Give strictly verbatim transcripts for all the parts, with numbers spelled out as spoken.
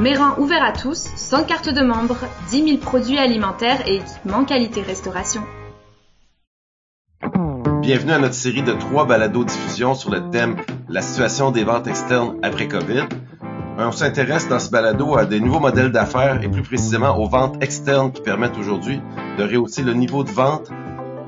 Mérand ouvert à tous, sans carte de membre, dix mille produits alimentaires et équipements qualité restauration. Bienvenue à notre série de trois balados-diffusions sur le thème « La situation des ventes externes après COVID ». On s'intéresse dans ce balado à des nouveaux modèles d'affaires et plus précisément aux ventes externes qui permettent aujourd'hui de rehausser le niveau de vente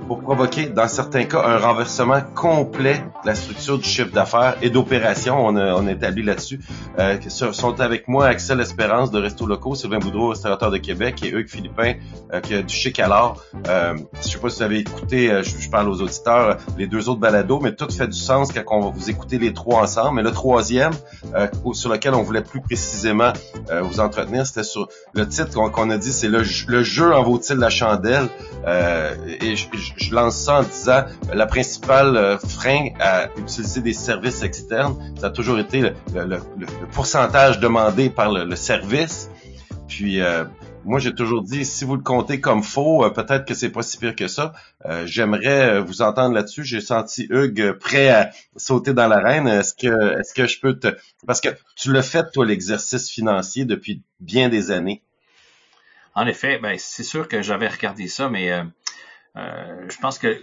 pour provoquer, dans certains cas, un renversement complet de la structure du chiffre d'affaires et d'opération. On a, on a établi là-dessus. Euh, sont avec moi Axel Espérance de Restos Locaux, Sylvain Boudreau, restaurateur de Québec, et Hugues Philippin euh, qui a du Chez Calard. Euh, je ne sais pas si vous avez écouté, euh, je, je parle aux auditeurs, euh, les deux autres balados, mais tout fait du sens quand on va vous écouter les trois ensemble. Mais le troisième, euh, sur lequel on voulait plus précisément euh, vous entretenir, c'était sur le titre qu'on, qu'on a dit, c'est le, le jeu en vaut-il la chandelle. Euh, et je, je, Je lance ça en disant la principale frein à utiliser des services externes, ça a toujours été le, le, le, le pourcentage demandé par le, le service. Puis euh, moi, j'ai toujours dit, si vous le comptez comme faux, euh, peut-être que c'est pas si pire que ça. Euh, j'aimerais vous entendre là-dessus. J'ai senti Hugues prêt à sauter dans l'arène. Est-ce que, est-ce que je peux te... Parce que tu l'as fait, toi, l'exercice financier depuis bien des années. En effet, ben c'est sûr que j'avais regardé ça, mais... Euh... Euh, je pense que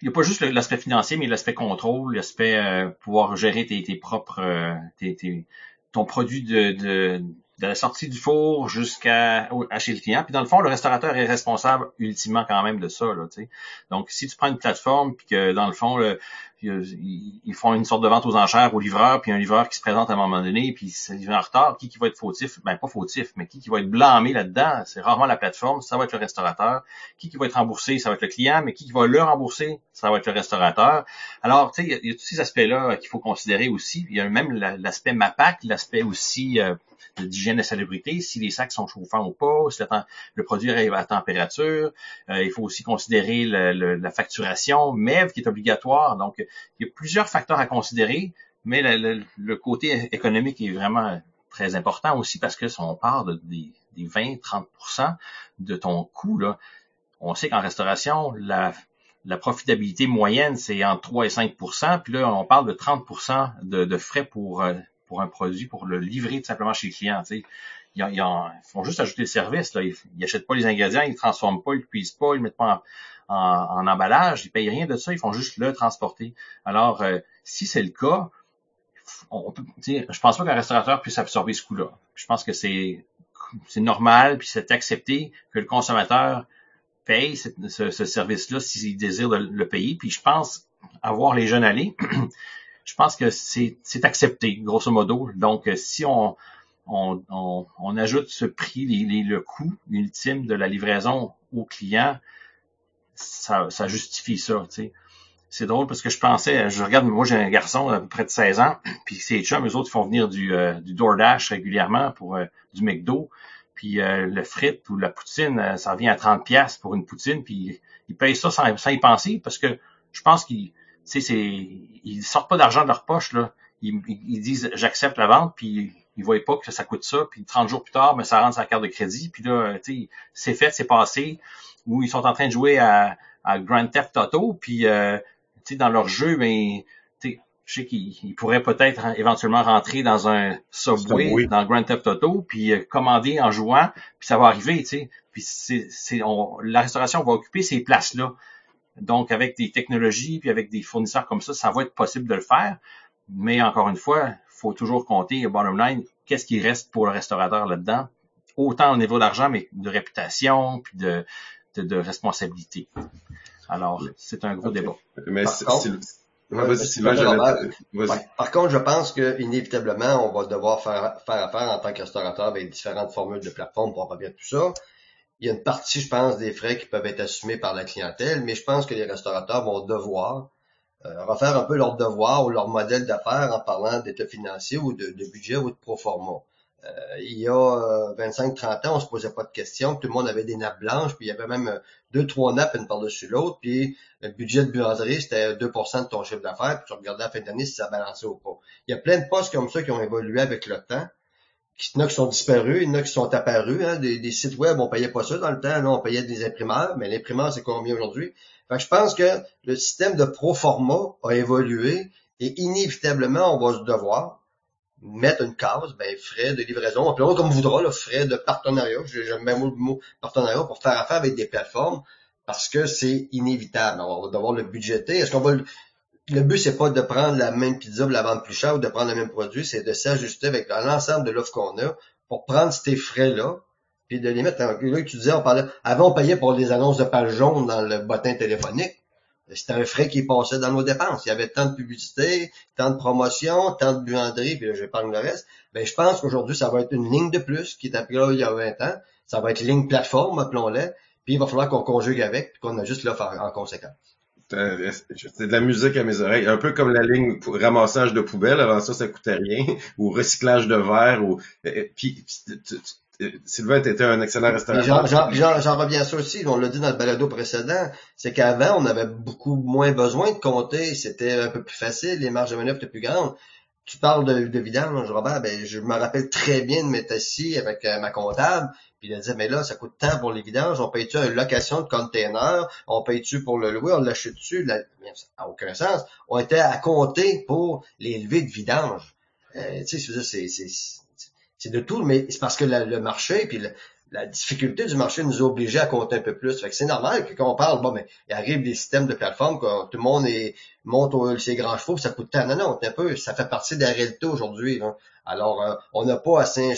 il n'y a pas juste l'aspect financier, mais l'aspect contrôle, l'aspect euh, pouvoir gérer tes, tes propres euh, tes, tes, ton produit de, de, de la sortie du four jusqu'à à chez le client. Puis dans le fond, le restaurateur est responsable ultimement quand même de ça. Là, t'sais. Donc, si tu prends une plateforme puis que dans le fond, le, ils, ils font une sorte de vente aux enchères au livreur, puis un livreur qui se présente à un moment donné, puis il vient en retard, qui qui va être fautif? Ben pas fautif, mais qui qui va être blâmé là-dedans? C'est rarement la plateforme, ça va être le restaurateur. Qui qui va être remboursé? Ça va être le client, mais qui qui va le rembourser? Ça va être le restaurateur. Alors, tu sais, il y, y a tous ces aspects-là qu'il faut considérer aussi. Il y a même l'aspect MAPAQ, l'aspect aussi euh, d'hygiène et salubrité, si les sacs sont chauffants ou pas, si la, le produit arrive à la température. Euh, il faut aussi considérer le, le, la facturation, M E V qui est obligatoire. Donc, il y a plusieurs facteurs à considérer, mais le, le, le côté économique est vraiment très important aussi parce que si on part de, des, des vingt à trente pour cent de ton coût, là, on sait qu'en restauration, la, la profitabilité moyenne, c'est entre trois et cinq pour cent, puis là, on parle de trente pour cent de, de frais pour, pour un produit, pour le livrer tout simplement chez le client, tu sais. Ils, ils, en, ils font juste ajouter le service, là. Ils n'achètent pas les ingrédients, ils ne transforment pas, ils ne cuisent pas, ils ne mettent pas en, en, en emballage, ils ne payent rien de ça, ils font juste le transporter. Alors, euh, si c'est le cas, on peut, je pense pas qu'un restaurateur puisse absorber ce coût-là. Je pense que c'est, c'est normal, puis c'est accepté que le consommateur paye ce, ce, ce service-là s'il désire de le payer. Puis je pense, avoir les jeunes aller, je pense que c'est, c'est accepté, grosso modo. Donc, si on... On, on, on ajoute ce prix, les, les, le coût ultime de la livraison au client, ça, ça justifie ça, tu sais. C'est drôle parce que je pensais, je regarde, moi j'ai un garçon à peu près de seize ans, puis ses chums, eux autres, ils font venir du, euh, du DoorDash régulièrement pour euh, du McDo, puis euh, le frite ou la poutine, euh, ça revient à trente piastres pour une poutine, puis ils payent ça sans, sans y penser parce que je pense qu'ils, tu sais, c'est, ils sortent pas d'argent de leur poche, là. Ils, ils disent « j'accepte la vente », puis ils voient pas que ça coûte ça, puis trente jours plus tard, mais ça rentre sur la carte de crédit, puis là, tu sais, c'est fait, c'est passé, ou ils sont en train de jouer à, à Grand Theft Auto, puis, euh, tu sais, dans leur jeu, mais, tu sais, je sais qu'ils pourraient peut-être éventuellement rentrer dans un Subway, oui. dans Grand Theft Auto, puis euh, commander en jouant, puis ça va arriver, tu sais, puis c'est, c'est, on, la restauration va occuper ces places-là. Donc, avec des technologies, puis avec des fournisseurs comme ça, ça va être possible de le faire, mais encore une fois, faut toujours compter, bottom line, qu'est-ce qui reste pour le restaurateur là-dedans? Autant au niveau d'argent, mais de réputation, puis de, de, de responsabilité. Alors, c'est un gros okay. débat. Mais par, c'est, contre, c'est... Ouais, vas-y, Sylvain, j'allais... vas-y. Par, par contre, je pense que inévitablement, on va devoir faire, faire affaire en tant que restaurateur avec différentes formules de plateforme pour revenir à tout ça. Il y a une partie, je pense, des frais qui peuvent être assumés par la clientèle, mais je pense que les restaurateurs vont devoir Euh, refaire un peu leur devoir ou leur modèle d'affaires en parlant d'état financier ou de, de budget ou de proforma. Euh, il y a euh, vingt-cinq trente ans, on se posait pas de questions, tout le monde avait des nappes blanches, puis il y avait même euh, deux, trois nappes une par-dessus l'autre, puis le budget de buanderie, c'était deux pour cent de ton chiffre d'affaires, puis tu regardais à la fin de l'année si ça balançait ou pas. Il y a plein de postes comme ça qui ont évolué avec le temps, qui, il y en a qui sont disparus, il y en a qui sont apparus, hein, des, des sites web, on payait pas ça dans le temps, là on payait des imprimeurs, mais l'imprimeur c'est combien aujourd'hui? Je pense que le système de pro forma a évolué Et inévitablement, on va se devoir mettre une case, ben, frais de livraison, appelons-le comme on voudra, là, frais de partenariat, j'aime bien le mot partenariat, pour faire affaire avec des plateformes, parce que c'est inévitable. On va devoir le budgéter. Est-ce qu'on va le... le but, c'est pas de prendre la même pizza pour la vendre plus chère ou de prendre le même produit, c'est de s'ajuster avec l'ensemble de l'offre qu'on a pour prendre ces frais-là, puis de les mettre en... Là, tu disais, on parlait, avant, on payait pour les annonces de page jaune dans le bottin téléphonique. C'était un frais qui passait dans nos dépenses. Il y avait tant de publicité, tant de promotion, tant de buanderie, puis là, j'épargne le reste. Ben, je pense qu'aujourd'hui, ça va être une ligne de plus qui était là il y a vingt ans. Ça va être ligne plateforme, appelons-la. Puis il va falloir qu'on conjugue avec, puis qu'on ajuste l'offre en conséquence. C'est de la musique à mes oreilles. Un peu comme la ligne ramassage de poubelle. Avant ça, ça coûtait rien. Ou recyclage de verre. Ou... Puis, Sylvain, tu étais un excellent restaurateur. J'en reviens à ça aussi. On l'a dit dans le balado précédent. C'est qu'avant, on avait beaucoup moins besoin de compter. C'était un peu plus facile. Les marges de manœuvre étaient plus grandes. Tu parles de, de vidange, Robert. Ben, je me rappelle très bien de m'être assis avec euh, ma comptable. Puis elle disait, mais là, ça coûte tant pour les vidanges. On paye-tu une location de container? On paye-tu pour le louer? On l'achète-tu? La... Ça n'a aucun sens. On était à compter pour les levées de vidange. Euh, tu sais, c'est, c'est, c'est de tout, mais c'est parce que la, le marché, puis la, la difficulté du marché nous obligeait à compter un peu plus. Fait que c'est normal que quand on parle, bon, mais il arrive des systèmes de plateforme, quand tout le monde est, monte au, ses grands chevaux, ça coûte tant. Non, non, un peu, ça fait partie de la réalité aujourd'hui. Hein. Alors, euh, on n'a pas assez...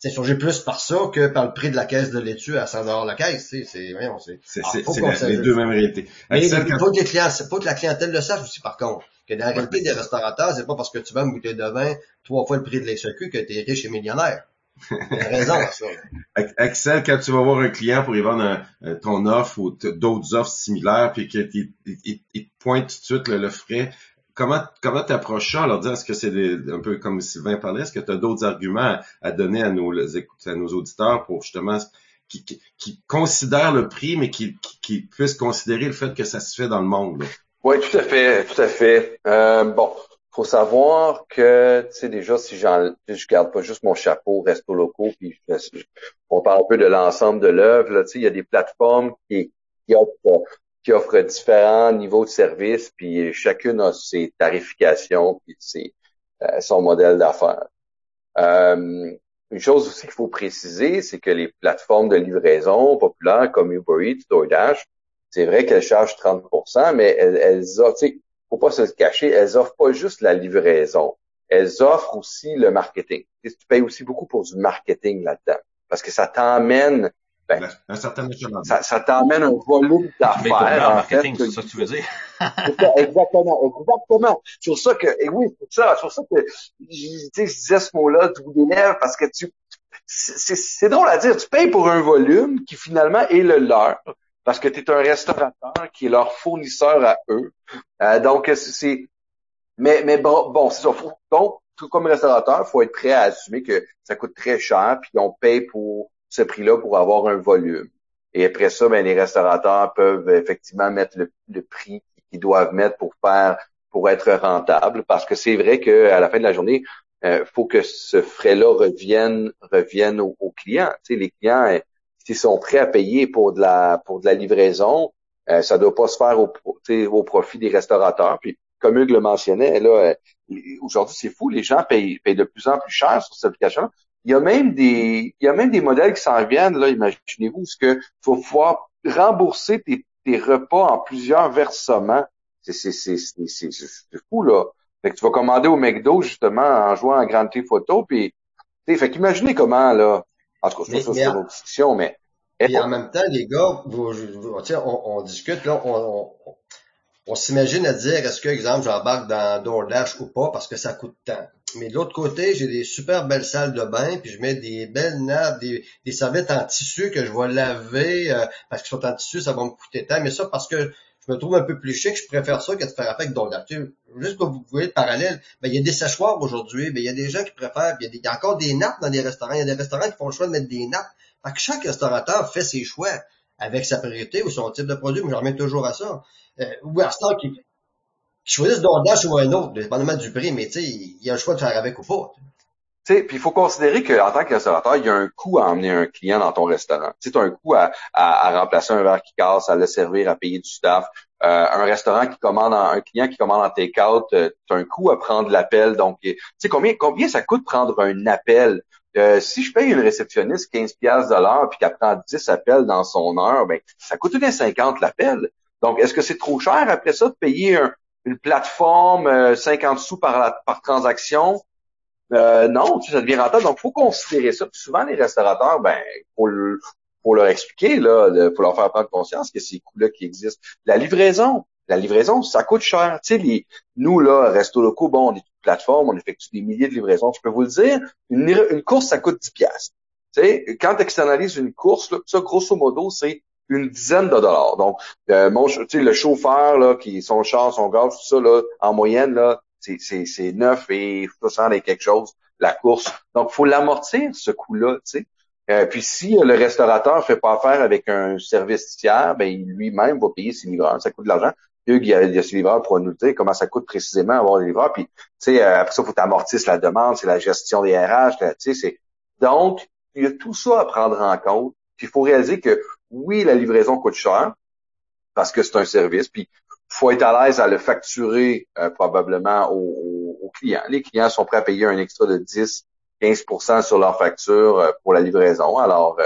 C'est surgé plus par ça que par le prix de la caisse de laitue à cent dollars la caisse. C'est, c'est, voyons, c'est, c'est, c'est, c'est la, les deux mêmes réalités. Mais Axel, il faut que les clients, c'est pas que la clientèle le sache aussi, par contre. Que dans la réalité des restaurateurs, c'est pas parce que tu vends une bouteille de vin trois fois le prix de l'S A Q que t'es riche et millionnaire. T'as raison, ça. Axel, quand tu vas voir un client pour y vendre un, ton offre ou d'autres offres similaires puis qu'il te pointe tout de suite le, le frais, Comment comment t'approches ça en leur disant, est-ce que c'est des, un peu comme Sylvain parlait, est-ce que tu as d'autres arguments à, à donner à nos à nos auditeurs pour justement qui, qui, qui considèrent le prix, mais qui, qui, qui puissent considérer le fait que ça se fait dans le monde? Là. Oui, tout à fait, tout à fait. Euh, bon, faut savoir que tu sais déjà si j'en je garde pas juste mon chapeau Restos Locaux, puis on parle un peu de l'ensemble de l'œuvre. Tu sais, il y a des plateformes qui qui offrent qui offre différents niveaux de services, puis chacune a ses tarifications, puis ses, euh, son modèle d'affaires. Euh, une chose aussi qu'il faut préciser, c'est que les plateformes de livraison populaires comme Uber Eats, DoorDash, c'est vrai qu'elles chargent trente pour cent, mais elles, elles offrent, tu sais, faut pas se le cacher, elles offrent pas juste la livraison, elles offrent aussi le marketing. Tu payes aussi beaucoup pour du marketing là-dedans, parce que ça t'emmène Ben, un certain ça, ça t'emmène un volume d'affaires. En marketing, fait, c'est ça que tu veux dire. exactement, exactement. C'est pour ça que, et oui, c'est pour ça, c'est pour ça que, je, je disais ce mot-là, tu vous élèves parce que tu, c'est, c'est, c'est drôle à dire, tu payes pour un volume qui finalement est le leur, parce que tu es un restaurateur qui est leur fournisseur à eux. Euh, donc, c'est, mais, mais bon, bon, c'est ça. Faut, donc, tout comme restaurateur, faut être prêt à assumer que ça coûte très cher, puis on paye pour ce prix-là pour avoir un volume. Et après ça, ben, les restaurateurs peuvent effectivement mettre le, le prix qu'ils doivent mettre pour faire, pour être rentables. Parce que c'est vrai qu'à la fin de la journée, euh, faut que ce frais-là revienne, revienne aux, aux clients. Tu sais, les clients, euh, s'ils sont prêts à payer pour de la, pour de la livraison, euh, ça doit pas se faire au, au profit des restaurateurs. Puis, comme Hugues le mentionnait, là, euh, aujourd'hui, c'est fou, les gens payent, payent de plus en plus cher sur cette application. Il y a même des, il y a même des modèles qui s'en viennent, là, imaginez-vous, ce que faut pouvoir rembourser tes, tes repas en plusieurs versements. C'est, c'est, c'est, c'est, c'est, c'est fou, là. Fait que tu vas commander au McDo, justement, en jouant à Grand Theft Auto, pis, tu sais, fait qu'imaginez comment, là. En tout cas, je trouve ça, c'est une discussion, mais. Et en même temps, les gars, vous, vous, tiens, on, on discute, là, on, on, on, on s'imagine à dire, est-ce que, exemple, j'embarque dans DoorDash ou pas, parce que ça coûte tant. Mais de l'autre côté, j'ai des super belles salles de bain, puis je mets des belles nappes, des, des serviettes en tissu que je vais laver, euh, parce qu'ils sont en tissu, ça va me coûter tant. Mais ça, parce que je me trouve un peu plus chic, je préfère ça que de faire appel avec d'autres. Juste que vous voyez le parallèle, ben, il y a des séchoirs aujourd'hui, ben, il y a des gens qui préfèrent, puis il y a, des, il y a encore des nappes dans des restaurants, il y a des restaurants qui font le choix de mettre des nappes. Fait que chaque restaurateur fait ses choix avec sa priorité ou son type de produit, mais je remets toujours à ça. Euh, ou à ce temps qui... Qu'ils choisissent DoorDash ou un autre, dépendamment du prix, mais tu sais, il y a le choix de faire avec ou pas. Tu sais, puis il faut considérer qu'en tant que restaurateur, il y a un coût à emmener un client dans ton restaurant. Tu sais, tu as un coût à, à, à remplacer un verre qui casse, à le servir, à payer du staff, Euh, un restaurant qui commande, en, un client qui commande en take-out, euh, t'as un coût à prendre l'appel. Donc, tu sais, combien, combien ça coûte prendre un appel? Euh, si je paye une réceptionniste quinze piastres de l'heure puis qu'elle prend dix appels dans son heure, ben ça coûte une cinquante l'appel. Donc, est-ce que c'est trop cher après ça de payer un, une plateforme euh, cinquante sous par, la, par transaction? Euh, non, tu sais, ça devient rentable. Donc, faut considérer ça. Puis souvent, les restaurateurs, ben, pour le... pour leur expliquer, là, pour leur faire prendre conscience que ces coûts-là qui existent. La livraison, la livraison, ça coûte cher. Tu sais, les, nous, là, Restos Locaux, bon, on est une plateforme, on effectue des milliers de livraisons. Je peux vous le dire, une, une course, ça coûte dix piastres. Tu sais, quand tu externalises une course, là, ça, grosso modo, c'est une dizaine de dollars. Donc, euh, mon, tu sais, le chauffeur, là, qui, son char, son gaz, tout ça, là, en moyenne, là, c'est, c'est, c'est neuf et soixante et quelque chose, la course. Donc, faut l'amortir, ce coût-là, tu sais. Euh, puis si euh, le restaurateur fait pas affaire avec un service tiers, ben lui-même va payer ses livreurs. Ça coûte de l'argent. Hugues, il y a, il y a ses livreurs pour nous dire comment ça coûte précisément avoir des livreurs. Puis, tu sais, euh, après ça, il faut t'amortisser la demande, c'est la gestion des R H, tu sais, c'est. Donc, il y a tout ça à prendre en compte. Puis il faut réaliser que oui, la livraison coûte cher parce que c'est un service. Puis faut être à l'aise à le facturer euh, probablement aux, aux clients. Les clients sont prêts à payer un extra de dix, quinze pour cent sur leur facture pour la livraison. Alors,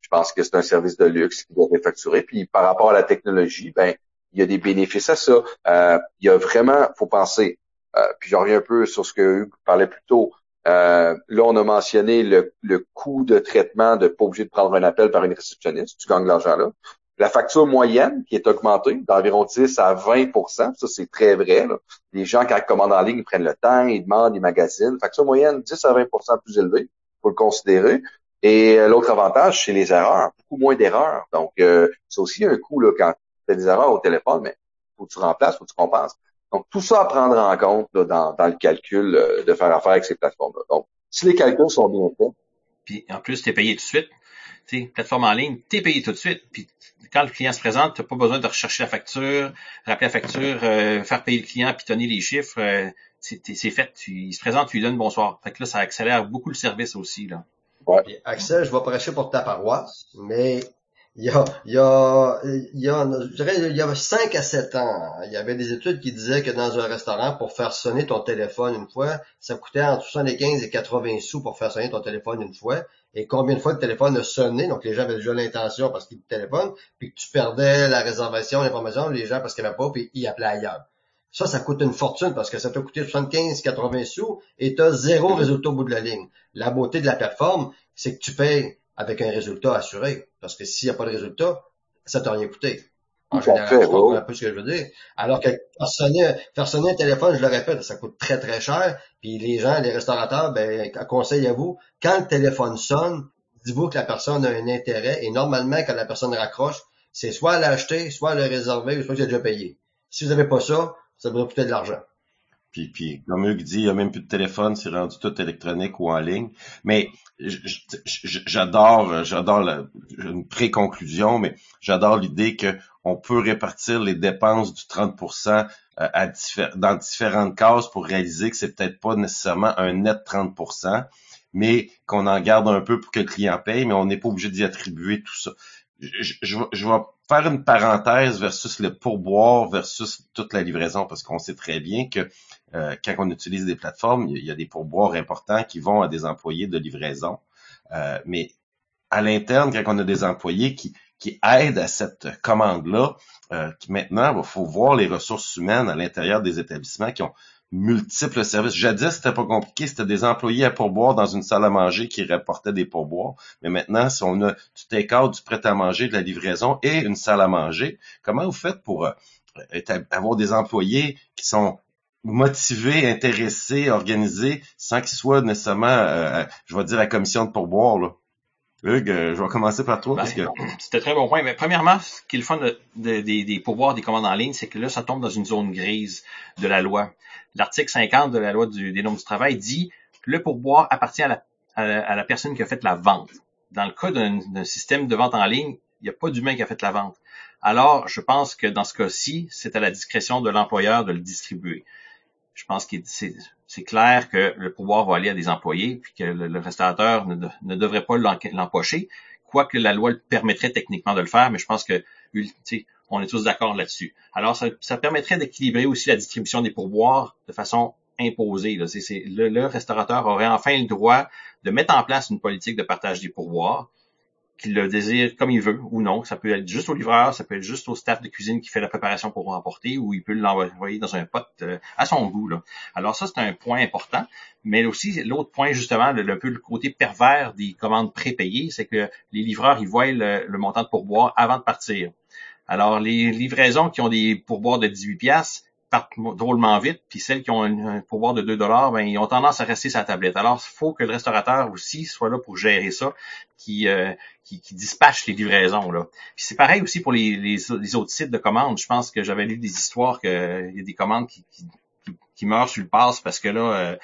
je pense que c'est un service de luxe qui doit être facturé. Puis, par rapport à la technologie, ben, il y a des bénéfices à ça. Euh, il y a vraiment, faut penser. Euh, puis, j'en reviens un peu sur ce que Hugues parlait plus tôt. Euh, là, on a mentionné le, le coût de traitement de pas obligé de prendre un appel par une réceptionniste. Tu gagnes de l'argent là. La facture moyenne qui est augmentée d'environ dix à vingt pour cent, ça c'est très vrai. Là. Les gens qui commandent en ligne, ils prennent le temps, ils demandent, ils magasinent. Facture moyenne dix à vingt pour cent plus élevée, faut le considérer. Et euh, l'autre avantage, c'est les erreurs, beaucoup moins d'erreurs. Donc, euh, c'est aussi un coût là, quand tu as des erreurs au téléphone, mais faut que tu remplaces, faut que tu compenses. Donc, tout ça à prendre en compte là, dans, dans le calcul euh, de faire affaire avec ces plateformes-là. Donc, si les calculs sont bien faits. Puis, en plus, tu es payé tout de suite. T'sais, plateforme en ligne, t'es payé tout de suite. Puis quand le client se présente, t'as pas besoin de rechercher la facture, rappeler la facture, euh, faire payer le client, puis donner les chiffres. Euh, c'est, c'est fait. Tu, il se présente, tu lui donnes bonsoir. Fait que là, ça accélère beaucoup le service aussi là. Ouais. Puis, Axel, je vais prêcher pour ta paroisse, mais il y a, il y a, il y a, je dirais, il y a cinq à sept ans, il y avait des études qui disaient que dans un restaurant, pour faire sonner ton téléphone une fois, ça coûtait entre soixante-quinze et quatre-vingts sous pour faire sonner ton téléphone une fois. Et combien de fois le téléphone a sonné, donc les gens avaient déjà l'intention parce qu'ils téléphonent, puis que tu perdais la réservation, l'information, les gens parce qu'ils n'avaient pas, puis ils appelaient ailleurs. Ça, ça coûte une fortune parce que ça t'a coûté soixante-quinze, quatre-vingts sous et tu as zéro résultat au bout de la ligne. La beauté de la plateforme, c'est que tu payes avec un résultat assuré. Parce que s'il n'y a pas de résultat, ça t'a rien coûté. En général, je comprends un peu ce que je veux dire. Alors que faire sonner, faire sonner un téléphone, je le répète, ça coûte très, très cher. Puis les gens, les restaurateurs, ben, conseil à vous, quand le téléphone sonne, dites-vous que la personne a un intérêt. Et normalement, quand la personne raccroche, c'est soit à l'acheter, soit à le réserver, soit que j'ai déjà payé. Si vous n'avez pas ça, ça vous coûter de l'argent. Puis, puis comme Hugues dit, il n'y a même plus de téléphone, c'est rendu tout électronique ou en ligne. Mais j'adore, j'adore la, une pré-conclusion, mais j'adore l'idée que on peut répartir les dépenses du trente pour cent à diffé- dans différentes cases pour réaliser que c'est peut-être pas nécessairement un net trente pour cent, mais qu'on en garde un peu pour que le client paye, mais on n'est pas obligé d'y attribuer tout ça. Je, je, je vais faire une parenthèse versus le pourboire versus toute la livraison, parce qu'on sait très bien que euh, quand on utilise des plateformes, il y a des pourboires importants qui vont à des employés de livraison. Euh, mais à l'interne, quand on a des employés qui qui aident à cette commande-là, euh, qui maintenant, il faut voir les ressources humaines à l'intérieur des établissements qui ont multiples services. Jadis, c'était pas compliqué, c'était des employés à pourboire dans une salle à manger qui rapportaient des pourboires. Mais maintenant, si on a du take-out, du prêt-à-manger, de la livraison et une salle à manger, comment vous faites pour euh, avoir des employés qui sont motivés, intéressés, organisés, sans qu'ils soient nécessairement, euh, je vais dire, la commission de pourboire, là? Hugues, je vais commencer par toi. Ben, parce que... C'était très bon point. Mais premièrement, ce qui est le fun de, de, de, des pourboires des commandes en ligne, c'est que là, ça tombe dans une zone grise de la loi. L'article cinquante de la loi du, des normes du travail dit que le pourboire appartient à la, à la, à la personne qui a fait la vente. Dans le cas d'un, d'un système de vente en ligne, il n'y a pas d'humain qui a fait la vente. Alors, je pense que dans ce cas-ci, c'est à la discrétion de l'employeur de le distribuer. Je pense que c'est, c'est clair que le pourboire va aller à des employés puis que le, le restaurateur ne, ne devrait pas l'empocher, quoique la loi permettrait techniquement de le faire, mais je pense que tu sais, On est tous d'accord là-dessus. Alors, ça, ça permettrait d'équilibrer aussi la distribution des pourboires de façon imposée. Là. C'est, c'est, le, le restaurateur aurait enfin le droit de mettre en place une politique de partage des pourboires, qu'il le désire comme il veut ou non. Ça peut être juste au livreur, ça peut être juste au staff de cuisine qui fait la préparation pour emporter, ou il peut l'envoyer dans un pot euh, à son goût. Là. Alors ça, c'est un point important. Mais aussi, l'autre point, justement, le, le peu le côté pervers des commandes prépayées, c'est que les livreurs, ils voient le, le montant de pourboire avant de partir. Alors, les livraisons qui ont des pourboires de dix-huit piastres partent drôlement vite, puis celles qui ont un pourboire de deux dollars, ben ils ont tendance à rester sur la tablette. Alors, il faut que le restaurateur aussi soit là pour gérer ça, qui, euh, qui, qui dispatche les livraisons. Là. Puis c'est pareil aussi pour les, les, les autres sites de commandes. Je pense que j'avais lu des histoires qu'il euh, y a des commandes qui, qui, qui, qui meurent sur le pass parce que là, euh,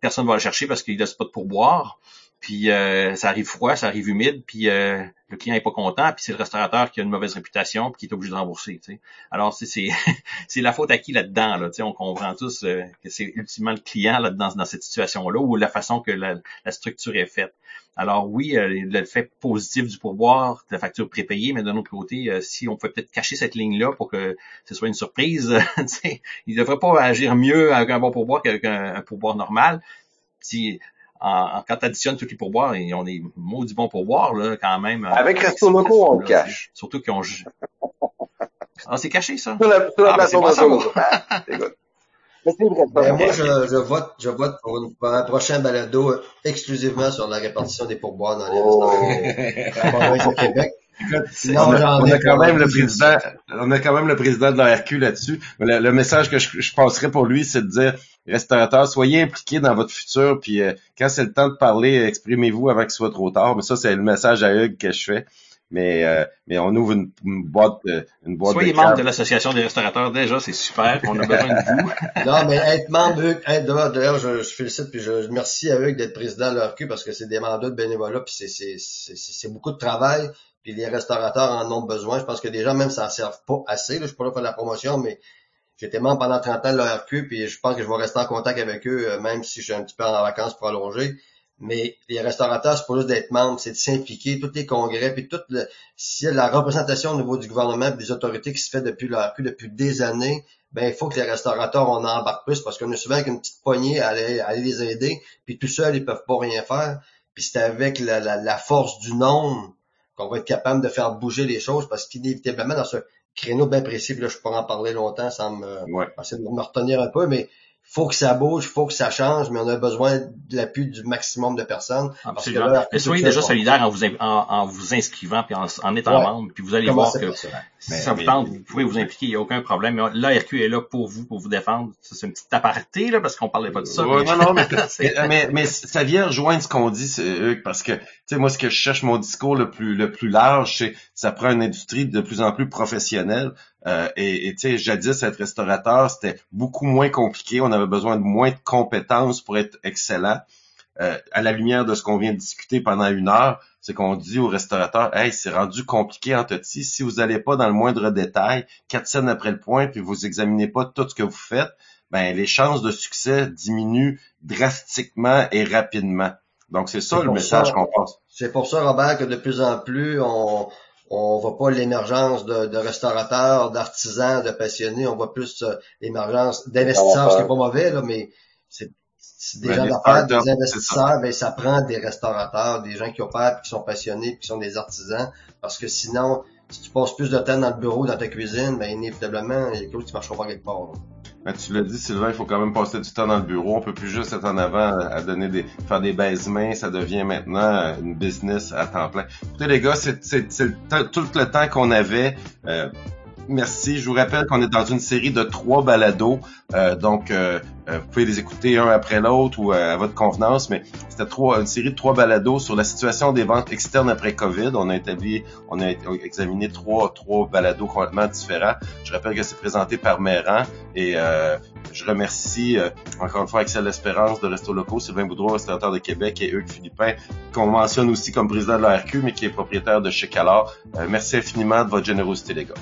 personne ne va le chercher parce qu'il ne laisse pas de pourboire. Puis euh, ça arrive froid, ça arrive humide, puis euh, le client est pas content, puis c'est le restaurateur qui a une mauvaise réputation, puis qui est obligé de rembourser. Tu sais. Alors c'est c'est, c'est la faute à qui là-dedans là. Tu sais, on comprend tous euh, que c'est ultimement le client là-dedans dans cette situation-là ou la façon que la, la structure est faite. Alors oui, euh, le fait positif du pourboire, de la facture prépayée, mais d'un autre côté, euh, si on peut peut-être cacher cette ligne-là pour que ce soit une surprise, tu sais, il devrait pas agir mieux avec un bon pourboire qu'avec un, un pourboire normal. Si En, en, quand tu additionnes tous les pourboires, et on est maudit bon pourboire, là, quand même. Avec Restos Locaux, on le cache. Surtout qu'ils ont... Ah, c'est caché, ça? Tout la, tout la ah, place ben, c'est bon, ça. Mais c'est vrai. Ben, moi, je, je vote, je vote pour, une, pour un prochain balado exclusivement sur la répartition des pourboires dans les oh. restaurants au Québec. Écoute, non, on, a, on a quand même le président, on a quand même le président de l'A R Q là-dessus. Le, le message que je, je passerais pour lui, c'est de dire, restaurateur, soyez impliqués dans votre futur, puis euh, quand c'est le temps de parler, exprimez-vous avant que ce soit trop tard. Mais ça, c'est le message à Hugues que je fais. Mais euh, mais on ouvre une, une boîte, une boîte. Soyez membre de l'association des restaurateurs déjà, c'est super. On a besoin de vous. Non, mais être membre, Hugues, d'ailleurs, d'ailleurs, je, je félicite puis je, je merci à Hugues d'être président de l'A R Q parce que c'est des mandats de bénévolat puis c'est c'est c'est, c'est, c'est beaucoup de travail. Puis les restaurateurs en ont besoin. Je pense que des gens même s'en servent pas assez. Là. Je ne suis pas là pour la promotion, mais j'étais membre pendant trente ans de l'A R Q, puis je pense que je vais rester en contact avec eux, même si je suis un petit peu en vacances prolongées. Mais les restaurateurs, c'est pas juste d'être membre, c'est de s'impliquer, tous les congrès, puis toute le, si la représentation au niveau du gouvernement et des autorités qui se fait depuis l'A R Q depuis des années, ben il faut que les restaurateurs, on en embarque plus, parce qu'on est souvent avec une petite poignée à aller, à aller les aider, puis tout seuls, ils peuvent pas rien faire. Puis c'est avec la, la, la force du nombre qu'on va être capable de faire bouger les choses, parce qu'inévitablement, dans ce créneau bien précis, là, je peux en parler longtemps sans me, ouais. essayer de me retenir un peu, mais faut que ça bouge, faut que ça change, mais on a besoin de l'appui du maximum de personnes. Absolument. Parce que là, mais soyez déjà solidaires en vous, en, en vous inscrivant puis en, en étant ouais. membre, puis vous allez Comment voir que si mais, ça vous tente, vous pouvez vous impliquer, il n'y a aucun problème. Mais l'A R Q est là pour vous, pour vous défendre. Ça, c'est une petite aparté, là, parce qu'on parlait pas de ça. Ouais, mais... Non, non, mais, mais, mais ça vient rejoindre ce qu'on dit, Hugues, parce que, tu sais, moi, ce que je cherche, mon discours le plus, le plus large, c'est ça prend une industrie de plus en plus professionnelle. Euh, et tu sais, jadis, être restaurateur, c'était beaucoup moins compliqué. On avait besoin de moins de compétences pour être excellent. Euh, à la lumière de ce qu'on vient de discuter pendant une heure, c'est qu'on dit aux restaurateurs, hey, c'est rendu compliqué en toti. Si vous n'allez pas dans le moindre détail, quatre scènes après le point, puis vous examinez pas tout ce que vous faites, ben les chances de succès diminuent drastiquement et rapidement. Donc c'est ça c'est le message ça, qu'on passe. C'est pour ça, Robert, que de plus en plus on On voit pas l'émergence de, de restaurateurs, d'artisans, de passionnés. On voit plus euh, l'émergence d'investisseurs, ce qui est pas mauvais, là, mais c'est, c'est des ben, gens d'affaires, des investisseurs. Ben, ça prend des restaurateurs, des gens qui opèrent, qui sont passionnés, qui sont des artisans. Parce que sinon, si tu passes plus de temps dans le bureau, dans ta cuisine, ben, inévitablement, il y a quelque chose qui marchera pas quelque part, là. Ben, tu l'as dit, Sylvain, il faut quand même passer du temps dans le bureau. On peut plus juste être en avant à donner des, faire des baisements. Ça devient maintenant une business à temps plein. Écoutez, les gars, c'est, c'est, c'est tout le temps qu'on avait. Euh, merci. Je vous rappelle qu'on est dans une série de trois balados. Euh, donc, euh, vous pouvez les écouter un après l'autre ou à votre convenance. Mais c'était trois, une série de trois balados sur la situation des ventes externes après COVID. On a établi, on a examiné trois, trois balados complètement différents. Je rappelle que c'est présenté par Mérand. Et euh, je remercie euh, encore une fois Axel Espérance de Restos Locaux, Sylvain Boudreau, restaurateur de Québec, et Hugues Philippin, qu'on mentionne aussi comme président de l'A R Q, mais qui est propriétaire de Chez Calard. Euh, merci infiniment de votre générosité, les gars.